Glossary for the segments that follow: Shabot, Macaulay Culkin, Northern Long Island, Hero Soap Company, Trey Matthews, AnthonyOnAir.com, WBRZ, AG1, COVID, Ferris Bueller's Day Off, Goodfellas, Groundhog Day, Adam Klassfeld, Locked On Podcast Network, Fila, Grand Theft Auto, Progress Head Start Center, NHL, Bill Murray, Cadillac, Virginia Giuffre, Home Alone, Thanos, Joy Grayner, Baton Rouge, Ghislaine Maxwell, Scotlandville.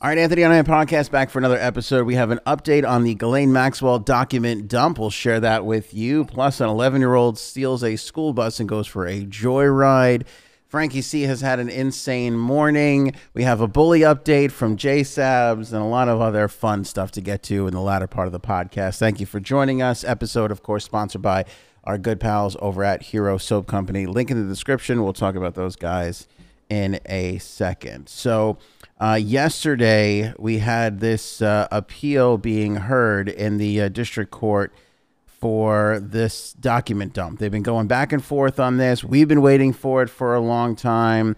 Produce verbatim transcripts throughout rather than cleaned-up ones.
All right, Anthony on Air Podcast back for another episode. We have an update on the Ghislaine Maxwell document dump. We'll share that with you. Plus, an eleven-year-old steals a school bus and goes for a joyride. Frankie C has had an insane morning. We have a bully update from J Sabs and a lot of other fun stuff to get to in the latter part of the podcast. Thank you for joining us. Episode, of course, sponsored by our good pals over at Hero Soap Company. Link in the description. We'll talk about those guys in a second. So uh, yesterday we had this uh, appeal being heard in the uh, district court for this document dump. They've been going back and forth on this. We've been waiting for it for a long time.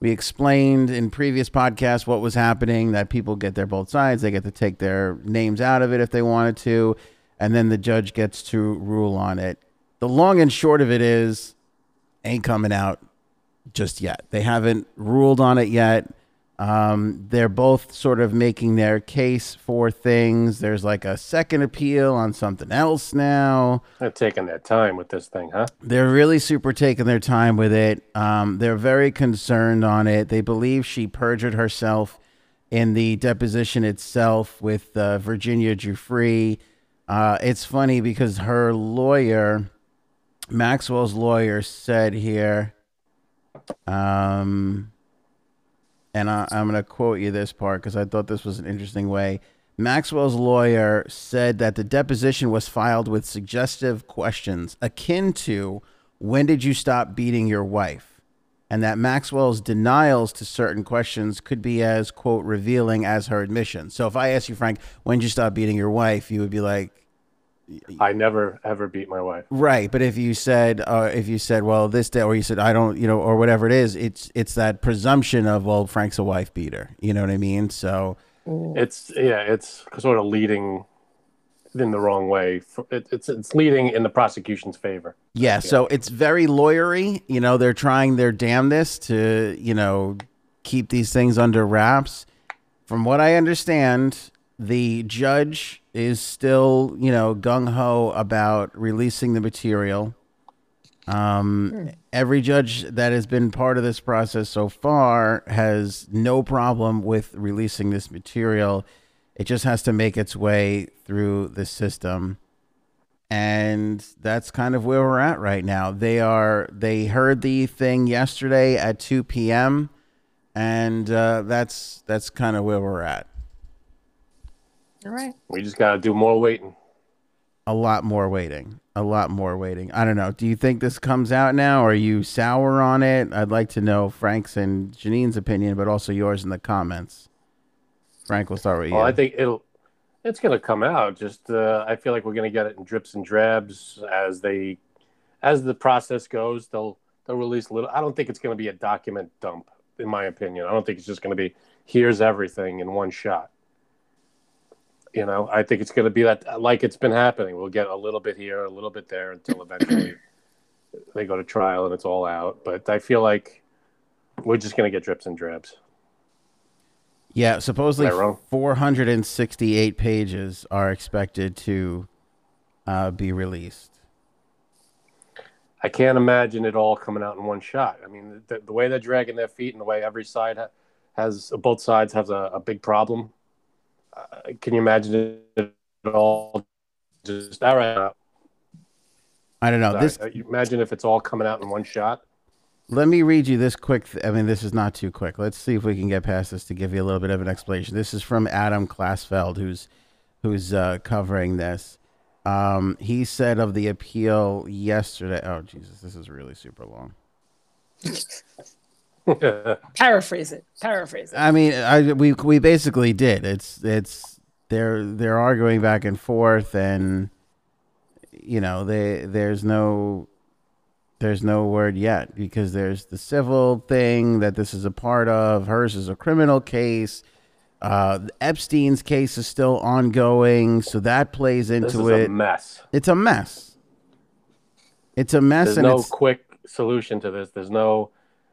We explained in previous podcasts what was happening, that people get their both sides. They get to take their names out of it if they wanted to, and then the judge gets to rule on it. The long and short of it is, ain't coming out just yet. They haven't ruled on it yet. Um, they're both sort of making their case for things. There's like a second appeal on something else now. They're taking their time with this thing, huh? They're really super taking their time with it. Um, they're very concerned on it. They believe she perjured herself in the deposition itself with uh, Virginia Giuffre. Uh, it's funny because her lawyer, Maxwell's lawyer, said here, um... and I, I'm going to quote you this part because I thought this was an interesting way. Maxwell's lawyer said that the deposition was filed with suggestive questions akin to, when did you stop beating your wife? And that Maxwell's denials to certain questions could be as, quote, revealing as her admission. So if I asked you, Frank, when did you stop beating your wife? You would be like, I never ever beat my wife. Right. But if you said, uh, if you said, well, this day, or you said, I don't, you know, or whatever it is, it's, it's that presumption of, well, Frank's a wife beater. You know what I mean? So it's, yeah, it's sort of leading in the wrong way. For, it, it's, it's leading in the prosecution's favor. Yeah, yeah. So it's very lawyery. You know, they're trying their damnedest to, you know, keep these things under wraps. From what I understand, the judge is still, you know, gung-ho about releasing the material. Um, every judge that has been part of this process so far has no problem with releasing this material. It just has to make its way through the system. And that's kind of where we're at right now. They are, they heard the thing yesterday at two p.m. and uh, that's, that's kind of where we're at. All right. We just got to do more waiting. A lot more waiting. A lot more waiting. I don't know. Do you think this comes out now? Or are you sour on it? I'd like to know Frank's and Janine's opinion, but also yours in the comments. Frank, we'll start with you. Well, I think it'll, it's going to come out. Just uh, I feel like we're going to get it in drips and drabs as they, as the process goes. They'll they'll release a little. I don't think it's going to be a document dump, in my opinion. I don't think it's just going to be, here's everything in one shot. You know, I think it's going to be that, like it's been happening. We'll get a little bit here, a little bit there, until eventually they go to trial and it's all out. But I feel like we're just going to get drips and drabs. Yeah, supposedly four hundred sixty-eight pages are expected to uh, be released. I can't imagine it all coming out in one shot. I mean, the, the way they're dragging their feet and the way every side ha- has, both sides have a, a big problem. Uh, can you imagine it all just all right? I don't know. Sorry. This you imagine if it's all coming out in one shot. Let me read you this quick. Th- I mean, this is not too quick. Let's see if we can get past this to give you a little bit of an explanation. This is from Adam Klassfeld, who's who's uh, covering this. Um, he said of the appeal yesterday. Oh Jesus, this is really super long. Paraphrase it. Paraphrase it. I mean, I, we we basically did. It's it's they're they're arguing back and forth, and you know they there's no there's no word yet because there's the civil thing that this is a part of. Hers is a criminal case. Uh, Epstein's case is still ongoing, so that plays into this is it. A mess. It's a mess. It's a mess. There's and no it's, quick solution to this. There's no.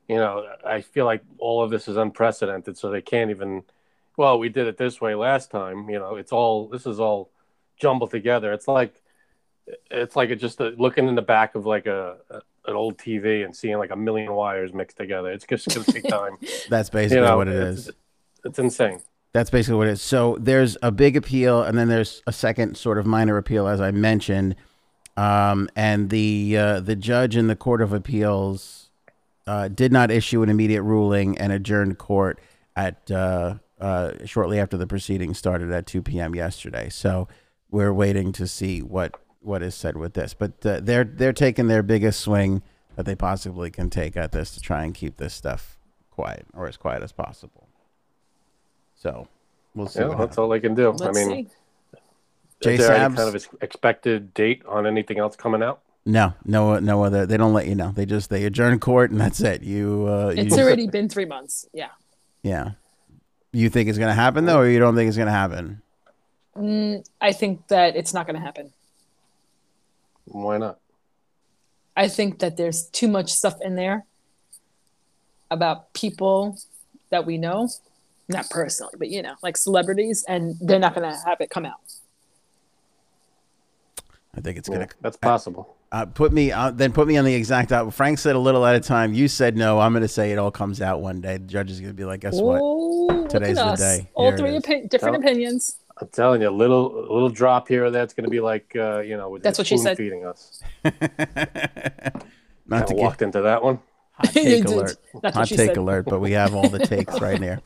You know, I feel like all of this is unprecedented, so they can't even, well, we did it this way last time. You know, it's all, this is all jumbled together. It's like, it's like it just a, looking in the back of like a, a an old T V and seeing like a million wires mixed together. It's just going to take time. That's basically you know, what it is. It's, it's insane. That's basically what it is. So there's a big appeal, and then there's a second sort of minor appeal, as I mentioned. Um, and the uh, the judge in the Court of Appeals uh, did not issue an immediate ruling and adjourned court at uh, uh, shortly after the proceedings started at two p m yesterday. So we're waiting to see what what is said with this. But uh, they're they're taking their biggest swing that they possibly can take at this to try and keep this stuff quiet, or as quiet as possible. So we'll see. Yeah, that's happens. all they can do. Let's I mean, see. Is there any kind of expected date on anything else coming out? No, no, no other. They don't let you know. They just they adjourn court and that's it. You. Uh, it's you, already been three months. Yeah. Yeah. You think it's going to happen though, or you don't think it's going to happen? Mm, I think that it's not going to happen. Why not? I think that there's too much stuff in there about people that we know. Not personally, but, you know, like celebrities, and they're not going to have it come out. I think it's going to. Yeah, that's possible. Uh, put me uh, then put me on the exact. Uh, Frank said a little at a time. You said no. I'm going to say it all comes out one day. The judge is going to be like, guess Ooh, what? Today's the day. All here three opi- different I'm, opinions. I'm telling you, a little, a little drop here or there. It's going to be like, uh, you know, with that's what she said. Feeding us. Not I to walked get, into that one. Hot take alert. Hot take said. alert. But we have all the takes right here.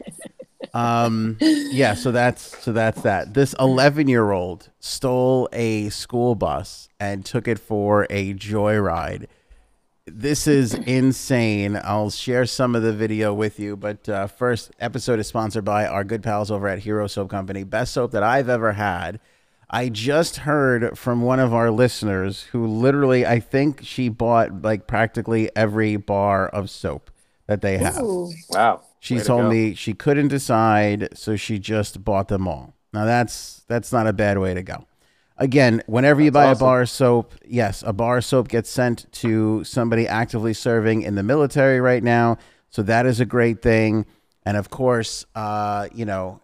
Um, yeah, so that's, so that's that. This eleven year old stole a school bus and took it for a joyride. This is insane. I'll share some of the video with you, but, uh, first episode is sponsored by our good pals over at Hero Soap Company, best soap that I've ever had. I just heard from one of our listeners who literally, I think she bought like practically every bar of soap that they have. Ooh. Wow. She told me she couldn't decide, so she just bought them all. Now, that's that's not a bad way to go. Again, whenever you buy a bar of soap, yes, a bar of soap gets sent to somebody actively serving in the military right now. So that is a great thing. And, of course, uh, you know,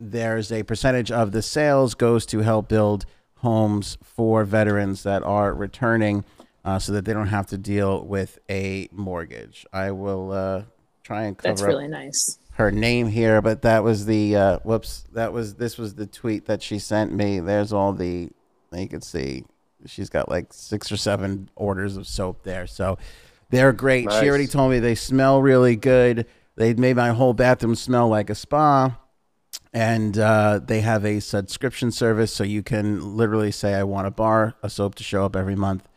there's a percentage of the sales goes to help build homes for veterans that are returning uh, so that they don't have to deal with a mortgage. I will... Uh, Try and cover That's really up nice. Her name here, but that was the uh, whoops. That was this was the tweet that she sent me. There's all the you can see. She's got like six or seven orders of soap there, so they're great. Nice. She already told me they smell really good. They made my whole bathroom smell like a spa, and uh, they have a subscription service, so you can literally say, "I want a bar of soap to show up every month,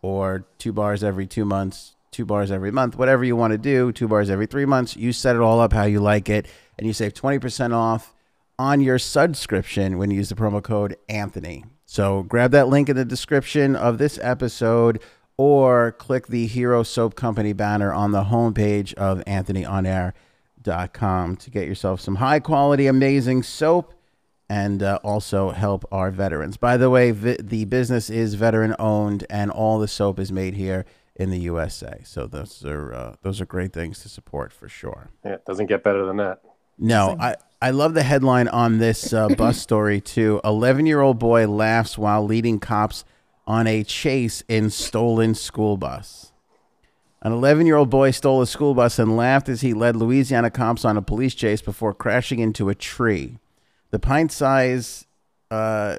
or two bars every two months." Two bars every month, whatever you want to do, two bars every three months. You set it all up how you like it, and you save twenty percent off on your subscription when you use the promo code Anthony. So grab that link in the description of this episode or click the Hero Soap Company banner on the homepage of Anthony On Air dot com to get yourself some high-quality, amazing soap and uh, also help our veterans. By the way, vi- the business is veteran-owned, and all the soap is made here in the U S A, so those are uh, those are great things to support for sure. Yeah, it doesn't get better than that. No, I, I love the headline on this uh, bus story too. eleven-year-old boy laughs while leading cops on a chase in stolen school bus. An eleven-year-old boy stole a school bus and laughed as he led Louisiana cops on a police chase before crashing into a tree. The pint-sized uh,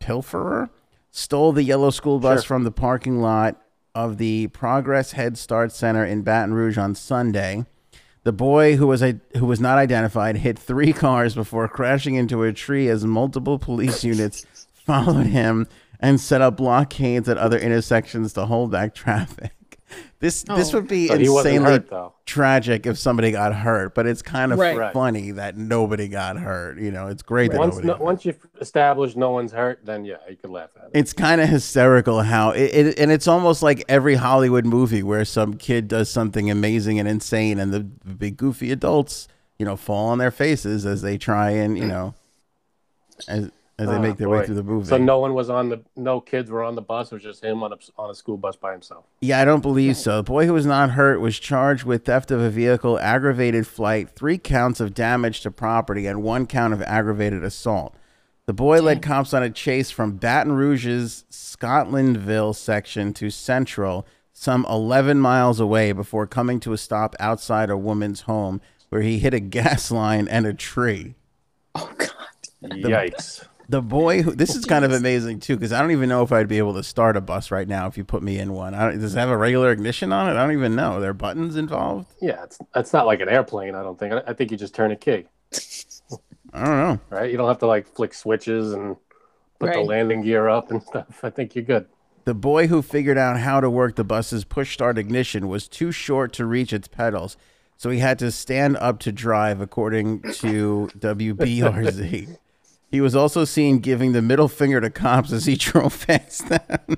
pilferer stole the yellow school bus sure. from the parking lot of the Progress Head Start Center in Baton Rouge on Sunday. The boy, who was a, who was not identified, hit three cars before crashing into a tree as multiple police units followed him and set up blockades at other intersections to hold back traffic. This oh. this would be but insanely hurt, tragic if somebody got hurt, but it's kind of right. funny that nobody got hurt. You know, it's great right. that once, nobody no, got hurt. Once you've established no one's hurt, then yeah, you can laugh at it. It's kind of hysterical how it, it, and it's almost like every Hollywood movie where some kid does something amazing and insane, and the big goofy adults, you know, fall on their faces as they try and you know, as as they oh, make their boy. way through the movie. So no one was on the, no kids were on the bus. It was just him on a, on a school bus by himself. Yeah, I don't believe so. The boy who was not hurt was charged with theft of a vehicle, aggravated flight, three counts of damage to property, and one count of aggravated assault. The boy Damn. led cops on a chase from Baton Rouge's Scotlandville section to Central, some eleven miles away, before coming to a stop outside a woman's home where he hit a gas line and a tree. Yikes. The boy who, this is kind of amazing too, because I don't even know if I'd be able to start a bus right now if you put me in one. I don't, does it have a regular ignition on it? I don't even know. Are there buttons involved? Yeah, it's that's not like an airplane, I don't think. I, I think you just turn a key. I don't know. Right? You don't have to like flick switches and put right. the landing gear up and stuff. I think you're good. The boy who figured out how to work the bus's push start ignition was too short to reach its pedals, so he had to stand up to drive, according to W B R Z. He was also seen giving the middle finger to cops as he drove fast down.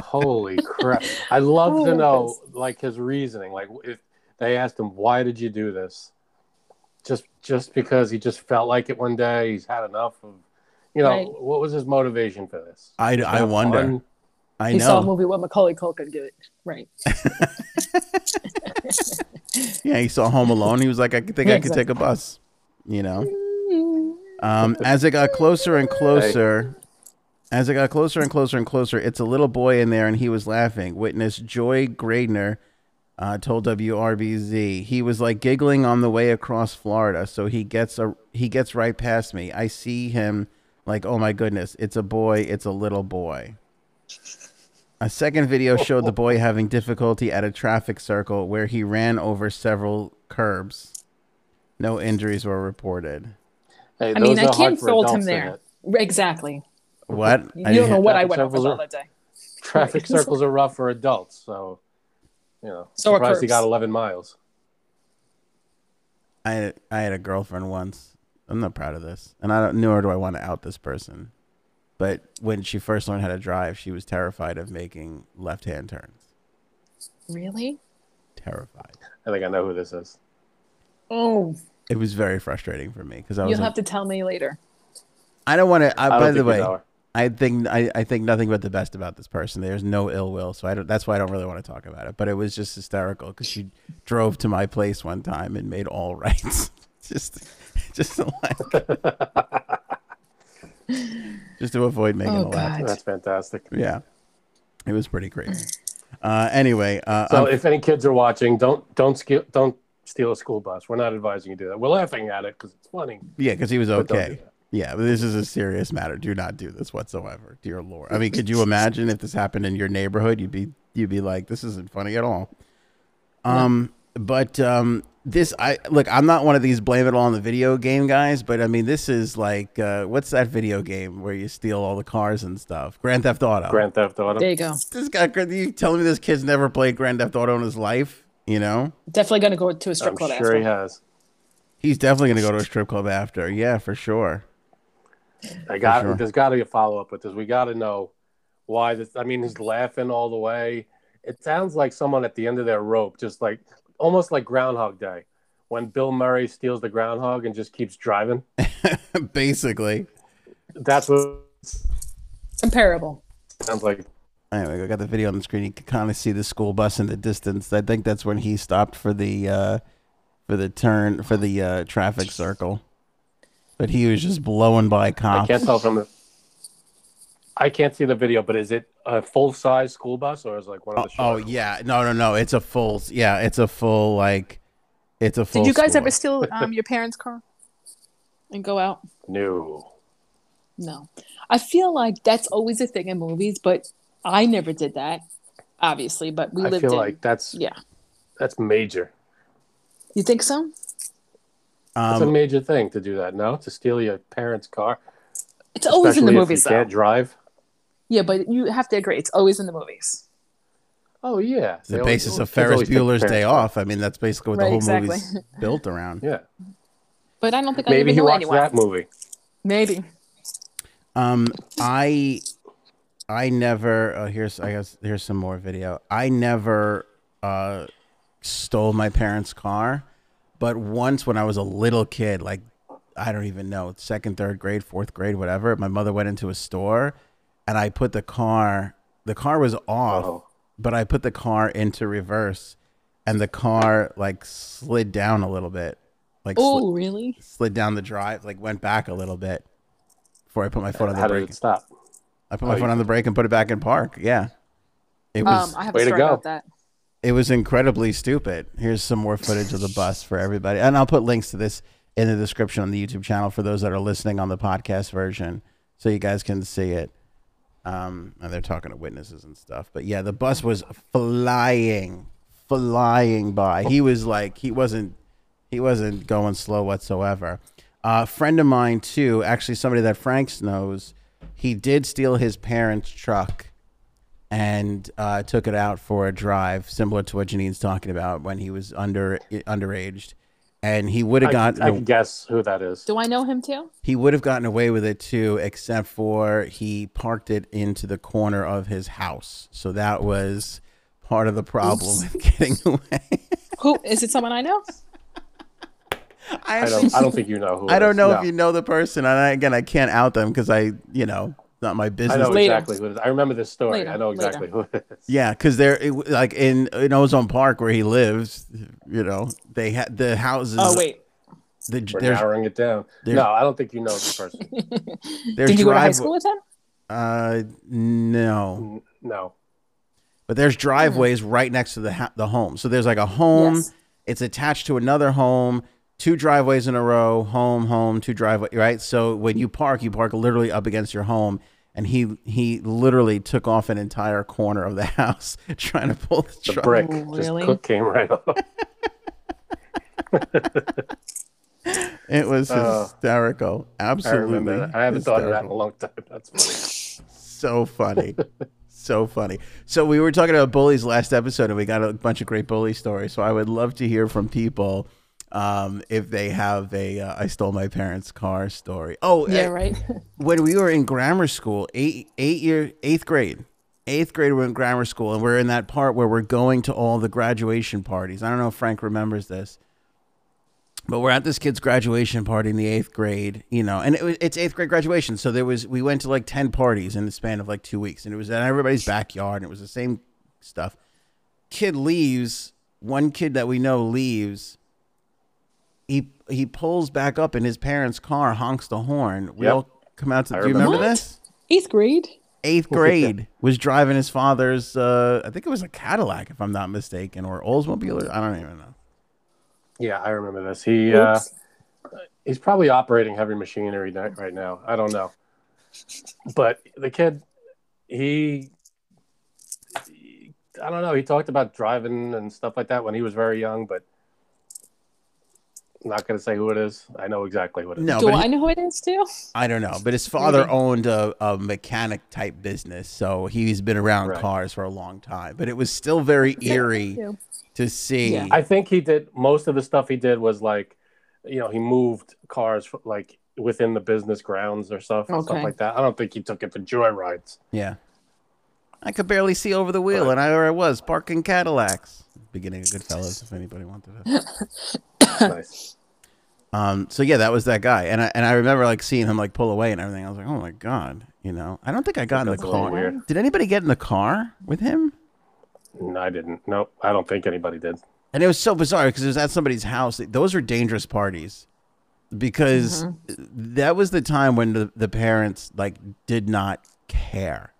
Holy crap. I love oh, to know like his reasoning. Like if they asked him, why did you do this? Just just because he just felt like it one day. He's had enough of, you know, right. what was his motivation for this? I, I wonder. Fun? I he know. saw a movie where Macaulay Culkin did it. Right. Yeah, he saw Home Alone. He was like, I think yeah, I could exactly. take a bus, you know? Um, as it got closer and closer, as it got closer and closer and closer, it's a little boy in there and he was laughing. Witness Joy Grayner uh, told W B R Z. He was like giggling on the way across Florida. So he gets a, he gets right past me. I see him like, oh my goodness, it's a boy. It's a little boy. A second video showed the boy having difficulty at a traffic circle where he ran over several curbs. No injuries were reported. Hey, I mean, I can't fault him there. Exactly. What? You I don't know what I went over all that day. Traffic circles are rough for adults, so you know. So surprised he got eleven miles. I I had a girlfriend once. I'm not proud of this, and I don't nor do I want to out this person. But when she first learned how to drive, she was terrified of making left-hand turns. Really? Terrified. I think I know who this is. Oh. It was very frustrating for me because I was. You'll like, have to tell me later. I don't want to. By the way, I think I, I think nothing but the best about this person. There's no ill will, so I don't. That's why I don't really want to talk about it. But it was just hysterical because she drove to my place one time and made all rights. just, just like. Just to avoid making oh, a laugh. God. That's fantastic. Yeah. It was pretty crazy. Uh, anyway. Uh, so I'm... if any kids are watching, don't don't ske- don't steal a school bus. We're not advising you to do that. We're laughing at it because it's funny. Yeah, because he was okay. But yeah, but this is a serious matter. Do not do this whatsoever, dear Lord. I mean, could you imagine if this happened in your neighborhood? You'd be you'd be like, this isn't funny at all. Um, yeah. But um, this, I look, I'm not one of these blame it all on the video game guys, but I mean, this is like, uh, what's that video game where you steal all the cars and stuff? Grand Theft Auto. Grand Theft Auto. There you go. This guy, you telling me this kid's never played Grand Theft Auto in his life? You know? Definitely going to go to a strip I'm club sure after. I'm sure he has. He's definitely going to go to a strip club after. Yeah, for sure. I got. Sure. There's got to be a follow-up with this. We got to know why this, I mean, he's laughing all the way. It sounds like someone at the end of their rope, just like, almost like Groundhog Day, when Bill Murray steals the groundhog and just keeps driving. Basically. That's what... Comparable. Sounds like... Anyway, I got the video on the screen. You can kind of see the school bus in the distance. I think that's when he stopped for the uh, for the turn, for the uh, traffic circle. But he was just blowing by cops. I can't tell from the... I can't see the video, but is it a full-size school bus or is it like one of the short ones? Oh, yeah. No, no, no. It's a full... Yeah, it's a full, like... It's a full Did you guys ever steal um, your parents' car and go out? No. No. I feel like that's always a thing in movies, but I never did that, obviously, but we I lived in... I feel like that's... Yeah. That's major. You think so? That's um, a major thing to do that, no? To steal your parents' car? It's Especially always in the movies, though. Especially if you can't drive. Yeah, but you have to agree. It's always in the movies. Oh, yeah. It's the they basis always, of Ferris Bueller's Day Off. I mean, that's basically what right, the whole exactly. movie's built around. Yeah. But I don't think Maybe I even know anyone. Maybe he watched that movie. Maybe. Um, I I never... Oh, here's, I guess, here's some more video. I never uh, stole my parents' car. But once when I was a little kid, like, I don't even know, second, third grade, fourth grade, whatever, my mother went into a store... And I put the car, the car was off, oh. but I put the car into reverse and the car like slid down a little bit. Like Oh, sli- really? Slid down the drive, like went back a little bit before I put my foot on the brake. How did it stop? I put oh, my foot on the brake and put it back in park. Yeah. It was, um, I have a story about that. It was incredibly stupid. Here's some more footage of the bus for everybody. And I'll put links to this. in the description on the YouTube channel for those that are listening on the podcast version, so you guys can see it. Um, and they're talking to witnesses and stuff. But yeah, the bus was flying, flying by. He was like, he wasn't, he wasn't going slow whatsoever. Uh, a friend of mine too, actually somebody that Franks knows, he did steal his parents' truck and uh, took it out for a drive, similar to what Janine's talking about, when he was under underaged. And he would have gotten... I can guess who that is. Do I know him too? He would have gotten away with it too, except for he parked it into the corner of his house. So that was part of the problem with getting away. Who is it? Someone I know? I, actually, I don't. I don't think you know who. I don't know no. if you know the person. And I, again, I can't out them because I, you know, it's not my business. I know Later. exactly who it is. I remember this story. Later. I know exactly Later. who it is. Yeah, because they're it, like in, in Ozone Park where he lives. You know, they had the houses. Oh wait, the, we're narrowing it down. No, I don't think you know the person. Did you go to high school with him? Uh, no, no. But there's driveways mm-hmm. right next to the ha- the home. So there's like a home. Yes. It's attached to another home. Two driveways in a row, home, home, two driveway, right? So when you park, you park literally up against your home, and he he literally took off an entire corner of the house trying to pull the, the truck. brick. Oh, really? Just came right off. It was hysterical. Uh, Absolutely. I, I haven't hysterical. thought of that in a long time. That's funny. So funny. So funny. So we were talking about bullies last episode, and we got a bunch of great bully stories. So I would love to hear from people Um, if they have a uh, I stole my parents' car story. Oh, yeah, right. When we were in grammar school, eight, eight year, eighth grade, eighth grade, we're in grammar school, and we're in that part where we're going to all the graduation parties. I don't know if Frank remembers this, but we're at this kid's graduation party in the eighth grade, you know, and it was, it's eighth grade graduation. So there was, we went to like ten parties in the span of like two weeks, and it was in everybody's backyard, and it was the same stuff. Kid leaves, one kid that we know leaves. He he pulls back up in his parents' car, honks the horn. We yep. all come out to. I do you remember what? this? Eighth grade. Eighth grade was driving his father's. Uh, I think it was a Cadillac, if I'm not mistaken, or Oldsmobile. Or, I don't even know. Yeah, I remember this. He uh, he's probably operating heavy machinery right now. I don't know, but the kid, he, he, I don't know. He talked about driving and stuff like that when he was very young, but. Not going to say who it is. I know exactly what it is. No, do I know who it is too? I don't know. But his father owned a, a mechanic type business. So he's been around right. cars for a long time. But it was still very eerie yeah. to see. Yeah. I think he did. Most of the stuff he did was like, you know, he moved cars for, like within the business grounds or stuff, okay. stuff like that. I don't think he took it for joyrides. Yeah. I could barely see over the wheel. Right. And I where I was parking Cadillacs. Beginning of Goodfellas, if anybody wanted it. Nice. Um, so yeah, that was that guy, and I and I remember like seeing him like pull away and everything. I was like, oh my god, you know. I don't think I got in the car. Did anybody get in the car with him? No, I didn't. No, nope, I don't think anybody did. And it was so bizarre because it was at somebody's house. Those were dangerous parties because mm-hmm. that was the time when the, the parents like did not care.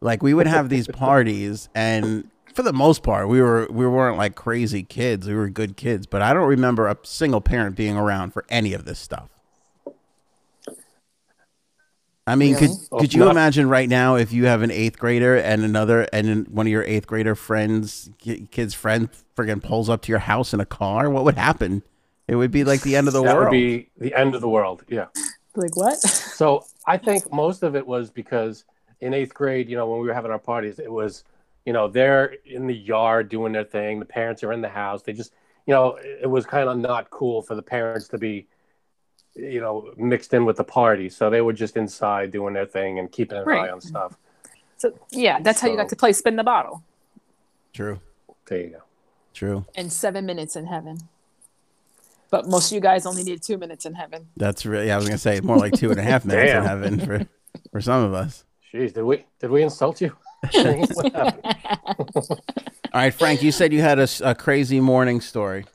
Like we would have these parties and. For the most part, we were we weren't like crazy kids. We were good kids, but I don't remember a single parent being around for any of this stuff. I mean, really? could could you imagine right now if you have an eighth grader and another and one of your eighth grader friends, kids' friend, friggin' pulls up to your house in a car? What would happen? It would be like the end of the that world. That would be the end of the world. Yeah. Like what? So I think most of it was because in eighth grade, you know, when we were having our parties, it was. You know, they're in the yard doing their thing. The parents are in the house. They just, you know, it was kind of not cool for the parents to be, you know, mixed in with the party. So they were just inside doing their thing and keeping an right. eye on stuff. So, yeah, that's so, how you got to play Spin the Bottle. True. There you go. True. And seven minutes in heaven. But most of you guys only need two minutes in heaven. That's really, yeah, I was going to say more like two and a half minutes in heaven for, for some of us. Jeez, did we, did we insult you? What happened? All right, Frank, you said you had a, a crazy morning story.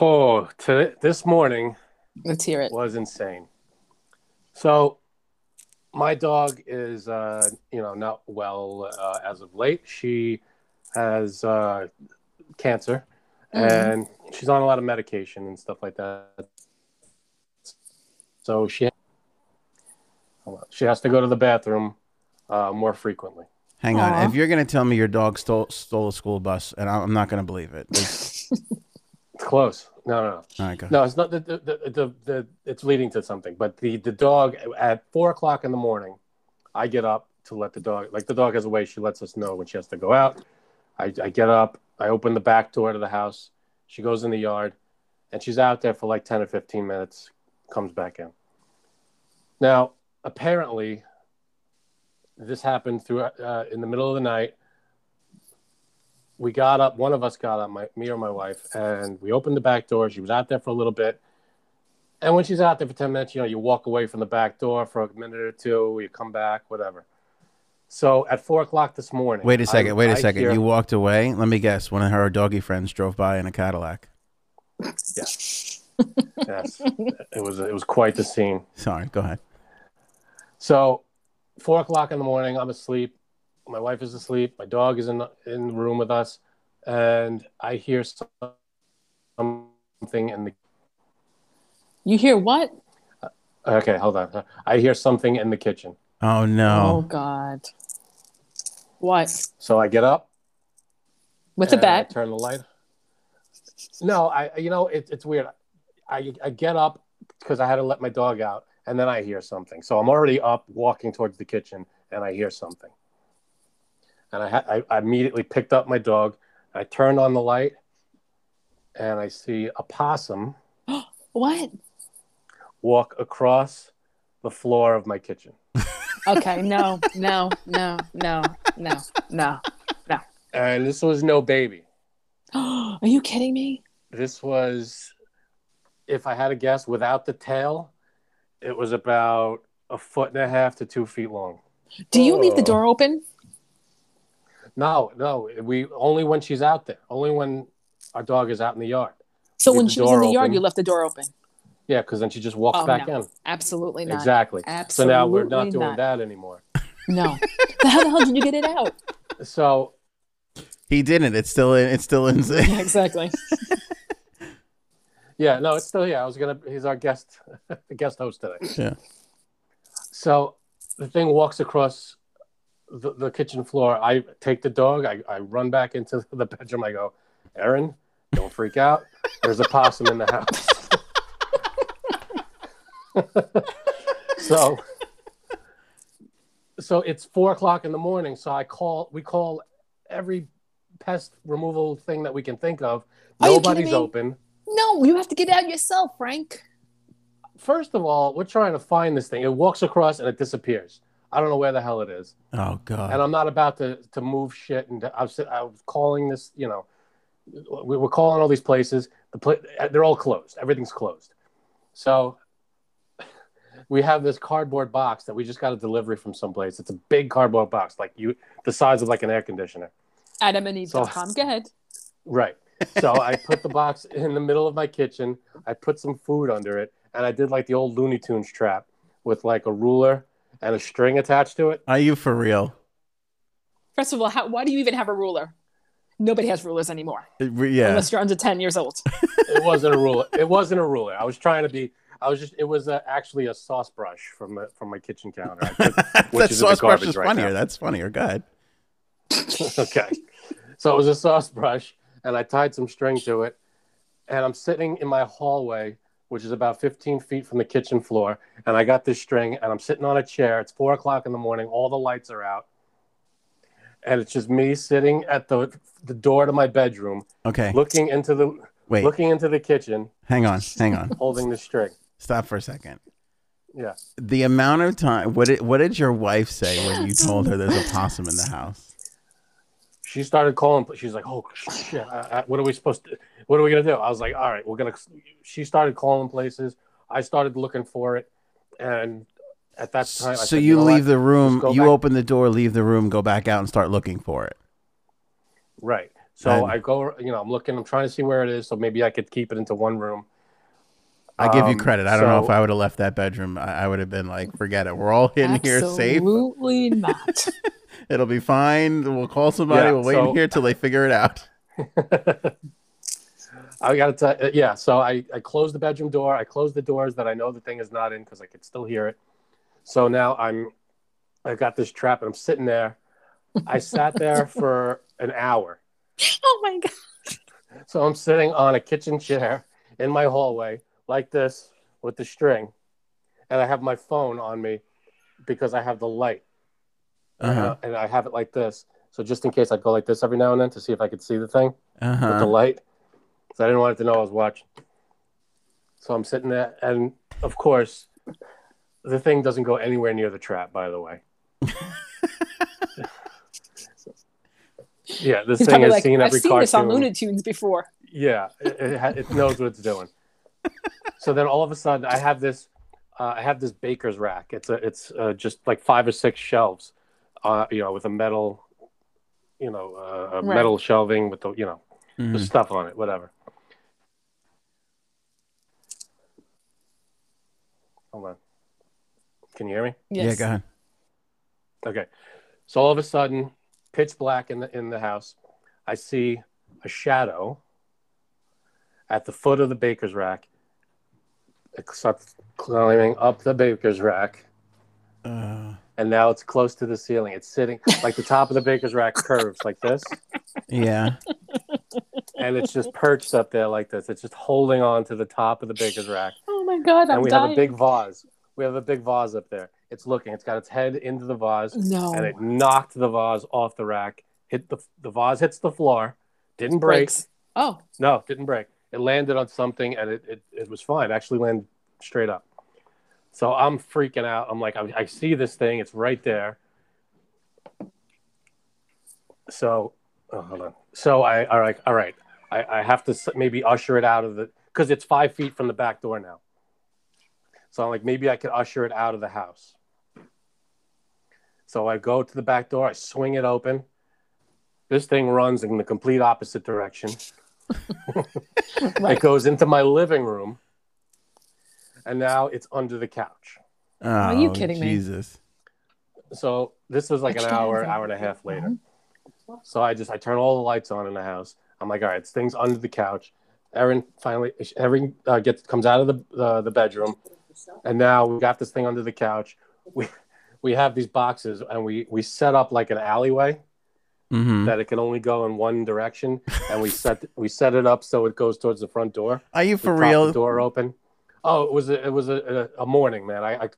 Oh, to, this morning let's hear it. Was insane. So my dog is, uh, you know, not well uh, as of late. She has uh, cancer, mm-hmm. and she's on a lot of medication and stuff like that. So she she has to go to the bathroom uh, more frequently. Hang Aww. on. If you're going to tell me your dog stole, stole a school bus, and I'm not going to believe it. It's, it's close. No, no, no. All right, go ahead. No, it's not. The, the, the, the, the, it's leading to something. But the, the dog, at four o'clock in the morning, I get up to let the dog, like the dog has a way, she lets us know when she has to go out. I, I get up. I open the back door to the house. She goes in the yard, and she's out there for like ten or fifteen minutes, comes back in. Now, apparently, this happened through uh, in the middle of the night. We got up. One of us got up, my, me or my wife, and we opened the back door. She was out there for a little bit. And when she's out there for ten minutes, you know, you walk away from the back door for a minute or two. You come back, whatever. So at four o'clock this morning. Wait a second. I, wait a I second. Hear... You walked away. Let me guess. One of her doggy friends drove by in a Cadillac. Yes. Yes. It was, it was quite the scene. Sorry. Go ahead. So four o'clock in the morning, I'm asleep. My wife is asleep. My dog is in the, in the room with us. And I hear something in the... You hear what? Uh, okay, hold on. I hear something in the kitchen. Oh, no. Oh, God. What? So I get up. With a bat? I turn the light. No, I. you know, it, it's weird. I, I get up because I had to let my dog out. And then I hear something. So I'm already up walking towards the kitchen, and I hear something. And I, ha- I immediately picked up my dog. I turned on the light, and I see a possum. What? Walk across the floor of my kitchen. Okay, no, no, no, no, no, no, no. And this was no baby. Are you kidding me? This was, if I had to guess, without the tail, it was about a foot and a half to two feet long. Do you oh. leave the door open? No, no. We only when she's out there. Only when our dog is out in the yard. So when she was in the yard, open. You left the door open? Yeah, because then she just walks oh, back no. in. Absolutely not. Exactly. Absolutely so now we're not doing not. that anymore. No. How the hell did you get it out? So he didn't. It's still in. It's still in. Yeah, exactly. Yeah, no, it's still, yeah, I was going to, he's our guest, guest host today. Yeah. So the thing walks across the, the kitchen floor. I take the dog. I, I run back into the bedroom. I go, Erin, don't freak out. There's a possum in the house. so, so it's four o'clock in the morning. So I call, we call every pest removal thing that we can think of. Are Nobody's open. No, you have to get it out yourself, Frank. First of all, we're trying to find this thing. It walks across and it disappears. I don't know where the hell it is. Oh, God. And I'm not about to, to move shit. And I was, I was calling this, you know, we were calling all these places. The pla- They're all closed. Everything's closed. So we have this cardboard box that we just got a delivery from someplace. It's a big cardboard box, like you, the size of like an air conditioner. Adam and Eve dot com. So, go ahead. Right. So I put the box in the middle of my kitchen. I put some food under it, and I did like the old Looney Tunes trap with like a ruler and a string attached to it. Are you for real? First of all, how, why do you even have a ruler? Nobody has rulers anymore. It, yeah. Unless you're under ten years old. It wasn't a ruler. It wasn't a ruler. I was trying to be. I was just. It was a, actually a sauce brush from the, from my kitchen counter. I took, which that is sauce brush is right funnier. Now. That's funnier. Go ahead. Okay. So it was a sauce brush. And I tied some string to it, and I'm sitting in my hallway, which is about fifteen feet from the kitchen floor, and I got this string, and I'm sitting on a chair. It's four o'clock in the morning. All the lights are out, and it's just me sitting at the the door to my bedroom, okay, looking into the Wait. looking into the kitchen. Hang on, hang on. Holding the string. Stop for a second. Yeah. The amount of time. What did what did your wife say when you told her there's a possum in the house? She started calling. She's like, "Oh shit! I, I, what are we supposed to? What are we gonna do?" I was like, "All right, we're gonna." She started calling places. I started looking for it, and at that time, I so said, you, you know leave what? the room. You back. Open the door, leave the room, go back out, and start looking for it. Right. So and I go. You know, I'm looking. I'm trying to see where it is. So maybe I could keep it into one room. I give um, you credit. I don't so, know if I would have left that bedroom. I, I would have been like, "Forget it. We're all in here safe." Absolutely not. It'll be fine. We'll call somebody. Yeah, we'll wait so, in here till they figure it out. I got to tell yeah. So I, I closed the bedroom door. I closed the doors that I know the thing is not in because I could still hear it. So now I'm, I got this trap and I'm sitting there. I sat there for an hour. Oh my God. So I'm sitting on a kitchen chair in my hallway like this with the string. And I have my phone on me because I have the light. Uh-huh. Uh, and I have it like this. So just in case I go like this every now and then to see if I could see the thing uh-huh. with the light. So I didn't want it to know I was watching. So I'm sitting there. And of course, the thing doesn't go anywhere near the trap, by the way. Yeah, this He's thing has like, seen I've every seen cartoon. I've seen this on Looney Tunes before. Yeah, it, it, it knows what it's doing. So then all of a sudden, I have this uh, I have this baker's rack. It's a, it's uh, just like five or six shelves, uh, you know, with a metal, you know, uh, right. metal shelving with the, you know, mm. the stuff on it, whatever. Hold on. Can you hear me? Yes. Yeah, go ahead. Okay. So all of a sudden, pitch black in the in the house. I see a shadow at the foot of the baker's rack. It's climbing up the baker's rack. Uh, and now it's close to the ceiling. It's sitting like the top of the baker's rack curves like this. Yeah. And it's just perched up there like this. It's just holding on to the top of the baker's rack. Oh my God, I'm dying. And we have a big vase. We have a big vase up there. It's looking. It's got its head into the vase. No. And it knocked the vase off the rack. Hit the the vase hits the floor. Didn't break. Breaks. Oh. No, didn't break. It landed on something, and it, it, it was fine. It actually landed straight up. So I'm freaking out. I'm like, I, I see this thing. It's right there. So, oh, hold on. So I, all right, all right. I, I have to maybe usher it out of the, because it's five feet from the back door now. So I'm like, maybe I could usher it out of the house. So I go to the back door. I swing it open. This thing runs in the complete opposite direction. Right. It goes into my living room. And now it's under the couch. Oh, are you kidding Jesus. me? So this was like I an hour, hour and a half later. So I just, I turn all the lights on in the house. I'm like, all right, this thing's under the couch. Erin finally, Erin uh, gets comes out of the uh, the bedroom. And now we got this thing under the couch. We we have these boxes, and we, we set up like an alleyway mm-hmm. that it can only go in one direction. And we set we set it up so it goes towards the front door. Are you for we real? The door open. Oh, it was a, it was a, a morning, man. I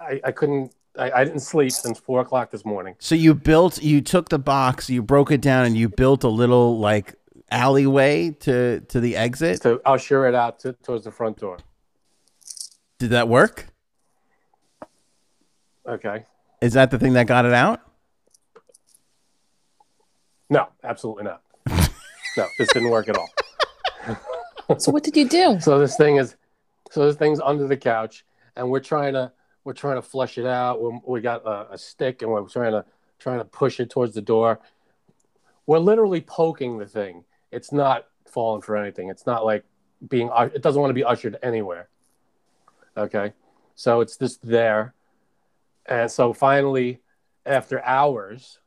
I, I couldn't. I, I didn't sleep since four o'clock this morning. So you built. You took the box. You broke it down, and you built a little like alleyway to to the exit to usher it out to, towards the front door. Did that work? Okay. Is that the thing that got it out? No, absolutely not. No, this didn't work at all. So what did you do? So this thing is, so this thing's under the couch, and we're trying to we're trying to flush it out. We we got a, a stick, and we're trying to trying to push it towards the door. We're literally poking the thing. It's not falling for anything. It's not like being. It doesn't want to be ushered anywhere. Okay, so it's just there. And so finally, after hours,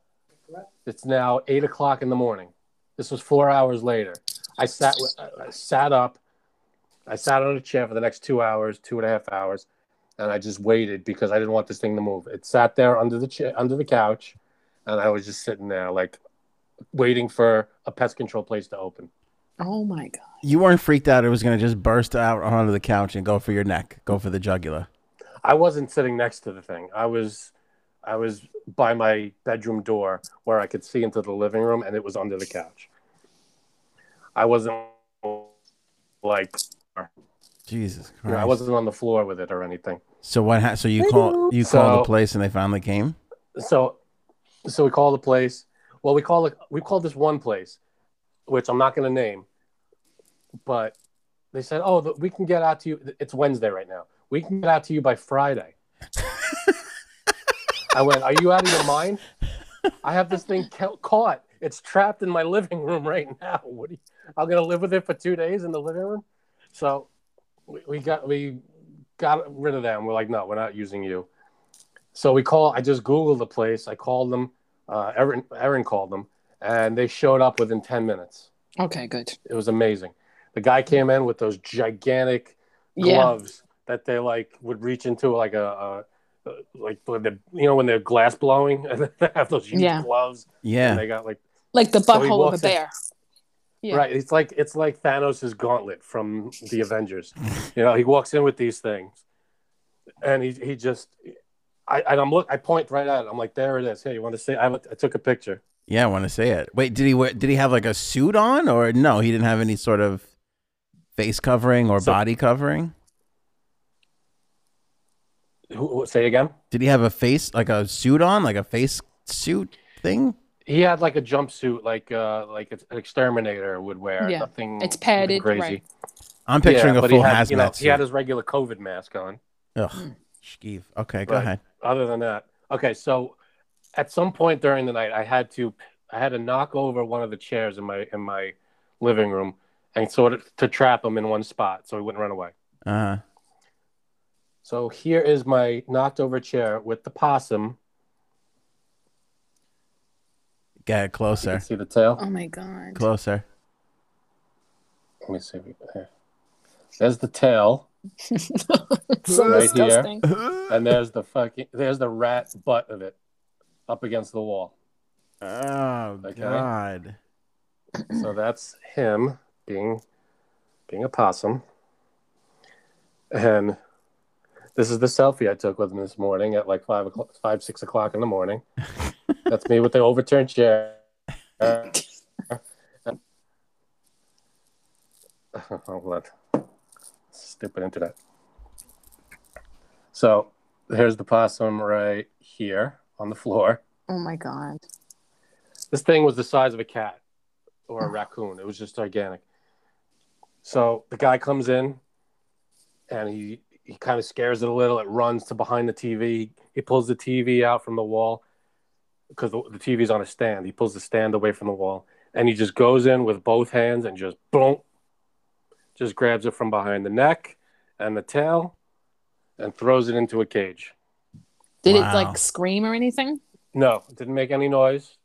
it's now eight o'clock in the morning. This was four hours later. I sat, I sat up. I sat on a chair for the next two hours, two and a half hours. And I just waited because I didn't want this thing to move. It sat there under the cha- under the couch. And I was just sitting there like waiting for a pest control place to open. Oh my God. You weren't freaked out it was going to just burst out onto the couch and go for your neck, go for the jugular. I wasn't sitting next to the thing. I was I was by my bedroom door where I could see into the living room, and it was under the couch. I wasn't like Jesus Christ. You know, I wasn't on the floor with it or anything. So what ha- so you call you so, called the place and they finally came? So so we call the place. Well, we call it we called this one place, which I'm not going to name, but they said, oh, the, we can get out to you. It's Wednesday right now. We can get out to you by Friday. I went, are you out of your mind? I have this thing ca- caught. It's trapped in my living room right now. What are you, I'm going to live with it for two days in the living room. So we, we got we got rid of them. We're like, no, we're not using you. So we call, I just Googled the place. I called them. Uh, Erin, Erin called them. And they showed up within ten minutes. Okay, good. It was amazing. the guy came in with those gigantic gloves yeah. that they like would reach into like a, a like the, you know, when they're glass blowing and they have those huge yeah. gloves. Yeah. And they got like like the butthole so of a bear. Yeah. Right. It's like it's like Thanos' gauntlet from the Avengers. You know, he walks in with these things. And he he just I and I'm look I point right at it. I'm like, there it is. Hey, you want to see? I, I took a picture. Yeah, I want to see it. Wait, did he wear, did he have like a suit on, or no? He didn't have any sort of face covering or so, body covering. Who, say again? Did he have a face like a suit on, like a face suit thing? He had like a jumpsuit, like uh, like an exterminator would wear. Yeah. Nothing. It's padded, crazy. Right. I'm picturing yeah, a full had, hazmat. You know, suit. He had his regular COVID mask on. Ugh, skeeve. Okay, go right. ahead. Other than that, okay. So, at some point during the night, I had to I had to knock over one of the chairs in my in my living room and sort of to trap him in one spot so he wouldn't run away. Uh huh. So here is my knocked over chair with the possum. Get it closer. You can see the tail? Oh my god. Closer. Let me see. There's the tail. So right disgusting. Here. And there's the fucking there's the rat butt of it up against the wall. Oh okay. God. So that's him being being a possum. And this is the selfie I took with him this morning at like five o'clock five, six o'clock in the morning. That's me with the overturned chair. Uh, oh blood. Stupid internet. So here's the possum right here on the floor. Oh my god. This thing was the size of a cat or a raccoon. It was just gigantic. So the guy comes in and he he kind of scares it a little. It runs to behind the T V. He pulls the T V out from the wall because the, the T V's on a stand. He pulls the stand away from the wall and he just goes in with both hands and just boom, just grabs it from behind the neck and the tail and throws it into a cage. Did wow. it like scream or anything? No, it didn't make any noise.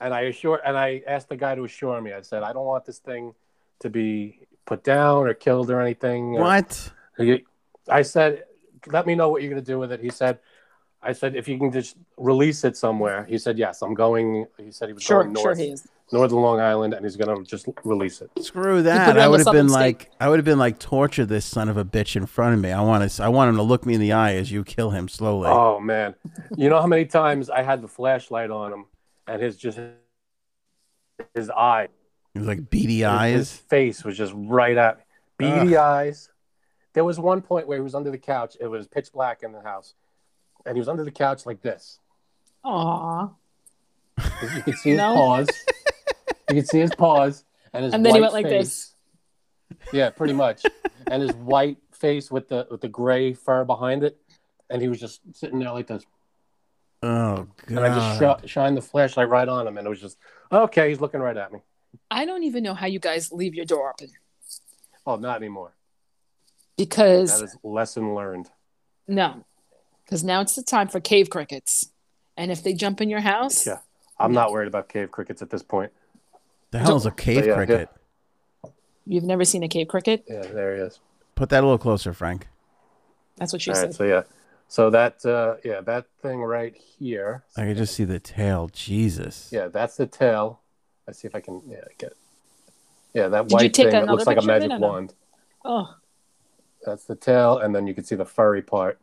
And I assure, and I asked the guy to assure me. I said, I don't want this thing to be put down or killed or anything. What? Or, I said, let me know what you're going to do with it. He said, I said, if you can just release it somewhere. He said, yes, I'm going. He said he was sure, going north. Sure he is. Northern Long Island, and he's gonna just release it. Screw that! I would have been like, I would have been like, torture this son of a bitch in front of me. I want to, I want him to look me in the eye as you kill him slowly. Oh man, you know how many times I had the flashlight on him, and his just his eye, it was like beady eyes. His, his face was just right at me. Beady Ugh. eyes. There was one point where he was under the couch. It was pitch black in the house, and he was under the couch like this. Aww. You could see his no. paws. You could see his paws and his and then white he went like face. This. Yeah, pretty much. And his white face with the with the gray fur behind it, and he was just sitting there like this. Oh god! And I just sh shined the flashlight right on him, and it was just okay. He's looking right at me. I don't even know how you guys leave your door open. Oh, not anymore. Because that is lesson learned. No, because now it's the time for cave crickets, and if they jump in your house, yeah, I'm not worried about cave crickets at this point. The hell is a cave yeah, cricket? Yeah. You've never seen a cave cricket? Yeah, there he is. Put that a little closer, Frank. That's what she All said. Right, so yeah, so that uh, yeah, that thing right here. I can just see the tail. Jesus. Yeah, that's the tail. Let's see if I can yeah get. It. Yeah, that Did white thing that looks like a magic wand. Oh. That's the tail, and then you can see the furry part.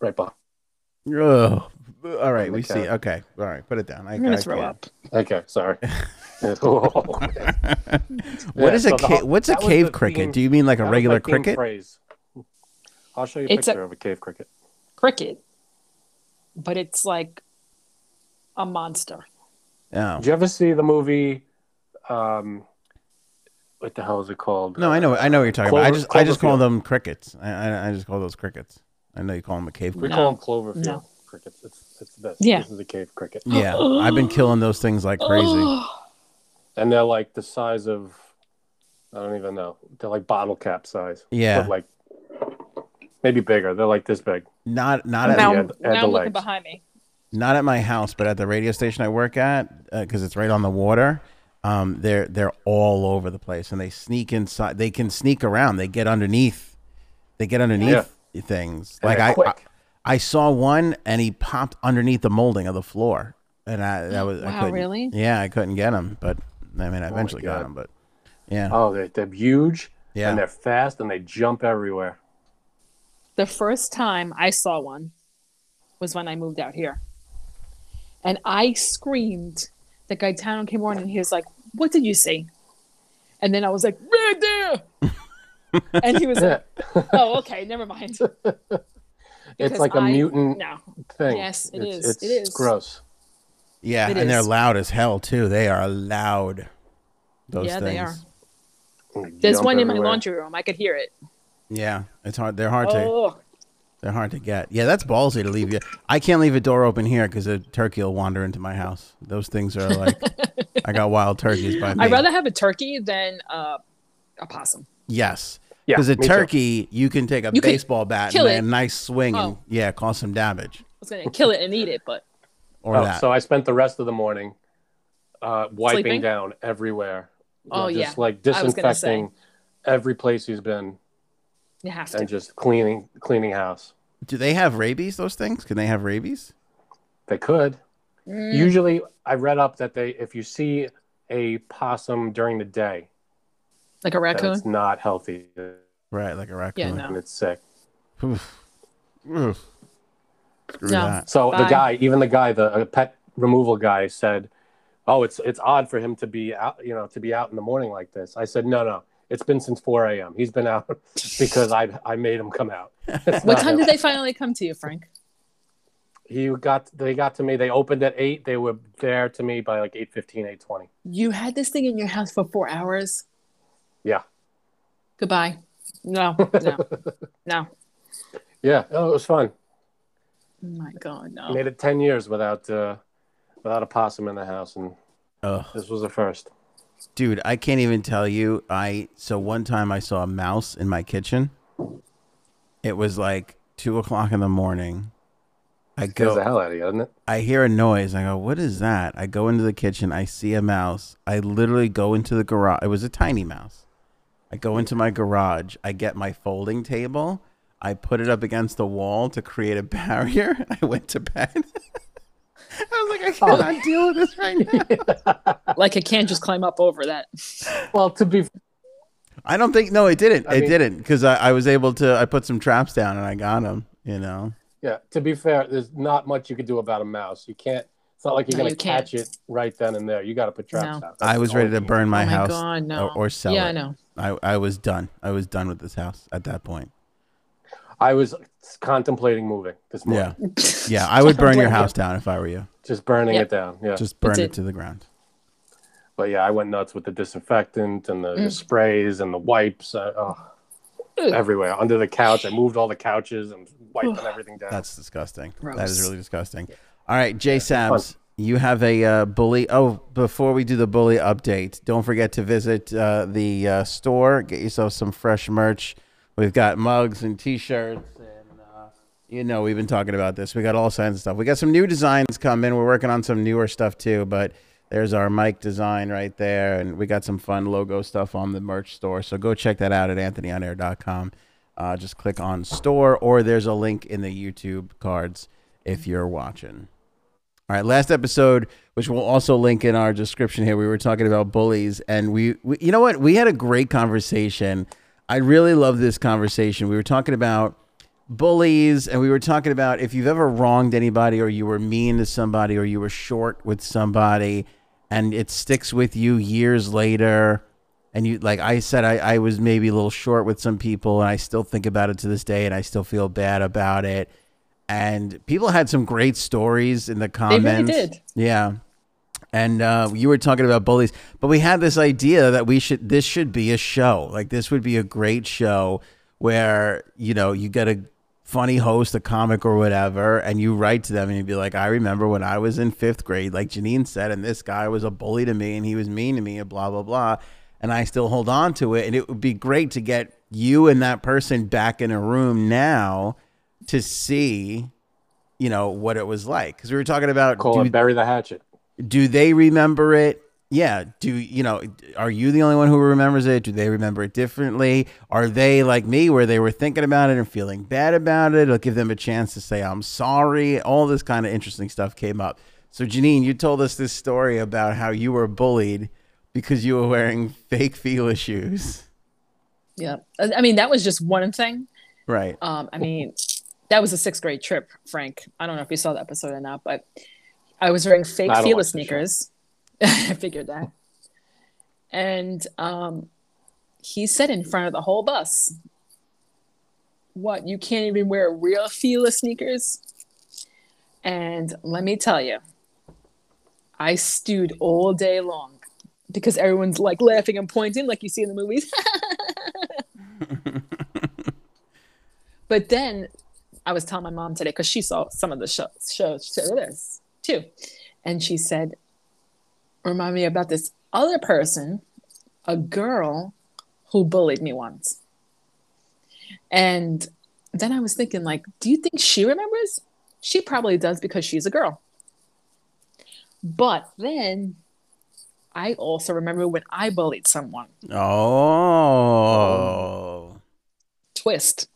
Right behind. Oh. All right, we see. Okay, all right, put it down. I, I'm gonna I throw up. Okay, sorry. oh, what yeah, is so a the, what's a cave cricket? Theme, Do you mean like a regular cricket? Phrase. I'll show you a it's picture a, of a cave cricket. Cricket, but it's like a monster. Oh. Did you ever see the movie? Um, what the hell is it called? No, uh, I know, I know what you're talking Clover, about. I just, I just call them crickets. I, I, I just call those crickets. I know you call them a cave. We no. call them Cloverfield. No. Crickets. It's, it's this. Yeah. This is a cave cricket. Yeah. I've been killing those things like crazy. And they're like the size of, I don't even know. They're like bottle cap size. Yeah. But like maybe bigger. They're like this big. Not not at now, the, now at the I'm looking behind me. Not at my house, but at the radio station I work at, because uh, it's right on the water. Um, they're they're all over the place, and they sneak inside. They can sneak around. They get underneath. They get underneath yeah. things. And like I, I, I saw one, and he popped underneath the molding of the floor, and I that was wow, I really? Yeah, I couldn't get him, but I mean, I oh eventually got him. But yeah. Oh, they're, they're huge. Yeah. And they're fast, and they jump everywhere. The first time I saw one was when I moved out here, and I screamed. The guy down came on and he was like, "What did you see?" And then I was like, "Right there." And he was like, "Oh, okay, never mind." Because it's like a I, mutant no. thing. Yes, it it's, is. It's it is gross. Yeah, it and is. They're loud as hell too. They are loud. Those yeah, things. They are. They There's one everywhere. In my laundry room. I could hear it. Yeah, it's hard. They're hard oh. to. They're hard to get. Yeah, that's ballsy to leave you. I can't leave a door open here because a turkey will wander into my house. Those things are like, I got wild turkeys by me. I'd rather have a turkey than uh, a possum. Yes. Because yeah, a turkey, too. You can take a you baseball bat and a nice swing oh. and, yeah, cause some damage. I was going to kill it and eat it, but. Or oh, that. So I spent the rest of the morning uh, wiping Sleeping? down everywhere. Oh, you know, yeah. Just like disinfecting every place he's been. You have to. And just cleaning, cleaning house. Do they have rabies, those things? Can they have rabies? They could. Mm. Usually, I read up that they, if you see a possum during the day. Like a raccoon? It's not healthy. Right, like a raccoon. Yeah, no. And it's sick. Oof. Oof. Screw no. that. So Bye. the guy, even the guy, the pet removal guy said, oh, it's it's odd for him to be out, you know, to be out in the morning like this. I said, no, no. It's been since four a.m. He's been out because I I made him come out. What time him. did they finally come to you, Frank? He got they got to me. They opened at eight. They were there to me by like eight fifteen, eight twenty. You had this thing in your house for four hours? Yeah. Goodbye. No, no, no. Yeah, oh, it was fun. Oh my God, no. Made it ten years without uh, without a possum in the house, and Ugh. this was the first. Dude, I can't even tell you. I so one time I saw a mouse in my kitchen. It was like two o'clock in the morning. I go, scares the hell out of you, doesn't it? I hear a noise. I go, what is that? I go into the kitchen. I see a mouse. I literally go into the garage. It was a tiny mouse. I go into my garage. I get my folding table. I put it up against the wall to create a barrier. I went to bed. I was like, I cannot oh. deal with this right now. Like, it can't just climb up over that. Well, to be... I don't think... No, it didn't. I it mean, didn't, because I, I was able to... I put some traps down, and I got them, you know? Yeah, to be fair, there's not much you could do about a mouse. You can't... It's not like you're no, going to you catch it right then and there. You got to put traps no. out. That's I was ready to burn my oh house my God, no. or, or sell yeah, it. I know. I, I was done. I was done with this house at that point. I was contemplating moving this morning. Yeah, yeah. I would burn your house down if I were you. Just burning yep. it down. Yeah, just burn it. it to the ground. But yeah, I went nuts with the disinfectant and the, mm. the sprays and the wipes. Uh, oh, everywhere under the couch. I moved all the couches and wiped everything down. That's disgusting. Gross. That is really disgusting. Yeah. All right, Jay yeah, Sabs, you have a uh, bully. Oh, before we do the bully update, don't forget to visit uh, the uh, store. Get yourself some fresh merch. We've got mugs and T-shirts, and uh, you know we've been talking about this. We got all kinds of stuff. We got some new designs coming. We're working on some newer stuff too. But there's our mic design right there, and we got some fun logo stuff on the merch store. So go check that out at Anthony On Air dot com. Uh, just click on store, or there's a link in the YouTube cards if you're watching. All right, last episode, which we'll also link in our description here. We were talking about bullies, and we, we you know what? We had a great conversation. I really love this conversation. We were talking about bullies, and we were talking about if you've ever wronged anybody, or you were mean to somebody, or you were short with somebody, and it sticks with you years later. And you, like I said, I, I was maybe a little short with some people, and I still think about it to this day, and I still feel bad about it. And people had some great stories in the comments. They really did. Yeah. And uh, you were talking about bullies, but we had this idea that we should, this should be a show. Like, this would be a great show where, you know, you get a funny host, a comic or whatever, and you write to them and you'd be like, I remember when I was in fifth grade, like Janine said, and this guy was a bully to me and he was mean to me and blah, blah, blah. And I still hold on to it. And it would be great to get you and that person back in a room now to see, you know, what it was like. Because we were talking about- Call it Bury the Hatchet. Do they remember it? Yeah. Do you know, are you the only one who remembers it? Do they remember it differently? Are they like me where they were thinking about it and feeling bad about it? I'll give them a chance to say, I'm sorry. All this kind of interesting stuff came up. So Janine, you told us this story about how you were bullied because you were wearing fake Fila shoes. Yeah. I mean, that was just one thing. Right. Um, I mean, that was a sixth grade trip, Frank. I don't know if you saw the episode or not, but I was wearing fake Fila sneakers. I figured that. And um, he said in front of the whole bus, what, you can't even wear real Fila sneakers? And let me tell you, I stewed all day long because everyone's like laughing and pointing like you see in the movies. But then I was telling my mom today because she saw some of the show, shows too. And she said, remind me about this other person, a girl who bullied me once. And then I was thinking, like, do you think she remembers? She probably does because she's a girl. But then I also remember when I bullied someone. Oh. Um, twist.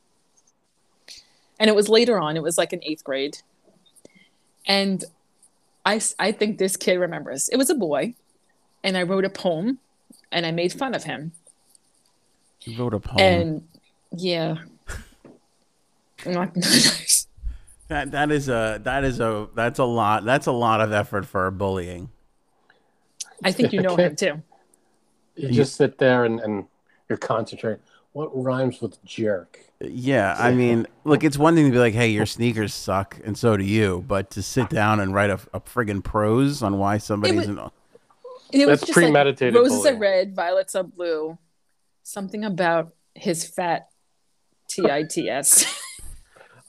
And it was later on. It was like in eighth grade. And I, I think this kid remembers. It was a boy, and I wrote a poem, and I made fun of him. You wrote a poem? And, yeah. Not nice. That that is a that is a that's a lot that's a lot of effort for bullying. I think you know him too. You just sit there and, and you're concentrating. What rhymes with jerk? Yeah, I mean, look, it's one thing to be like, hey, your sneakers suck, and so do you, but to sit down and write a, a friggin' prose on why somebody's... It was, in a... That's was premeditated. Like, roses bullying. Are red, violets are blue. Something about his fat T I T S.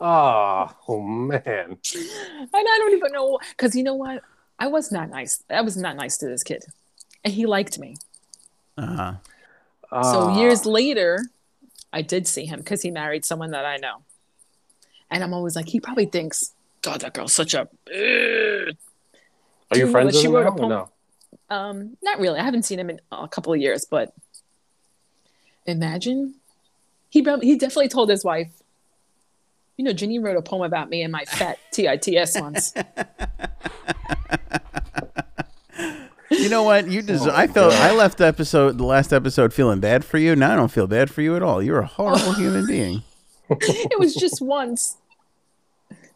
Oh, oh, man. And I don't even know, because you know what? I was not nice. I was not nice to this kid, and he liked me. Uh-huh. Uh. So years later... I did see him because he married someone that I know. And I'm always like, he probably thinks, God, that girl's such a... Ugh. Are you friends with him now or no? Um, not really. I haven't seen him in a couple of years, but imagine. He he definitely told his wife, you know, Ginny wrote a poem about me and my fat T I T S once. You know what? You deserve. Oh, I felt God. I left the episode, the last episode, feeling bad for you. Now I don't feel bad for you at all. You're a horrible human being. It was just once,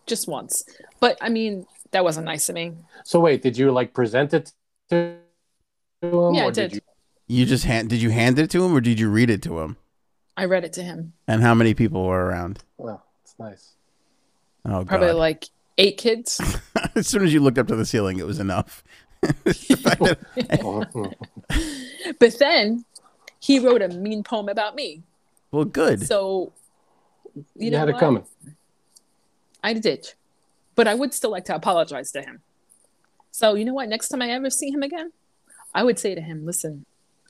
just once. But I mean, that wasn't nice to me. So wait, did you like present it to him? Yeah, I did. did. You, you just hand? Did you hand it to him, or did you read it to him? I read it to him. And how many people were around? Well, it's nice. Oh, probably God. Like eight kids. As soon as you looked up to the ceiling, it was enough. But then he wrote a mean poem about me. Well, good. So you, you know had what? It coming. I did, but I would still like to apologize to him. So you know what? Next time I ever see him again, I would say to him, "Listen,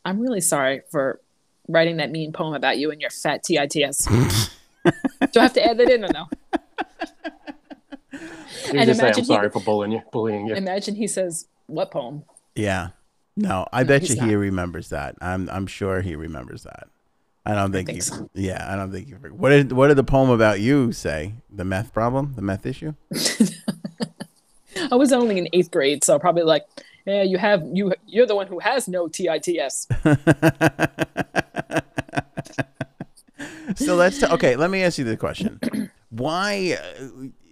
I'm really sorry for writing that mean poem about you and your fat T I T S." Do I have to add that in or no? You and just say, I'm sorry he, for bullying you. Bullying you. Imagine he says, what poem? Yeah. No, I no, bet you not. He remembers that. I'm I'm sure he remembers that. I don't think, I think he, so. Yeah, I don't think he. What did what did the poem about you say? The meth problem? The meth issue? I was only in eighth grade, so probably like, yeah, you have you you're the one who has no T I T S. So let's t- okay, let me ask you the question. Why,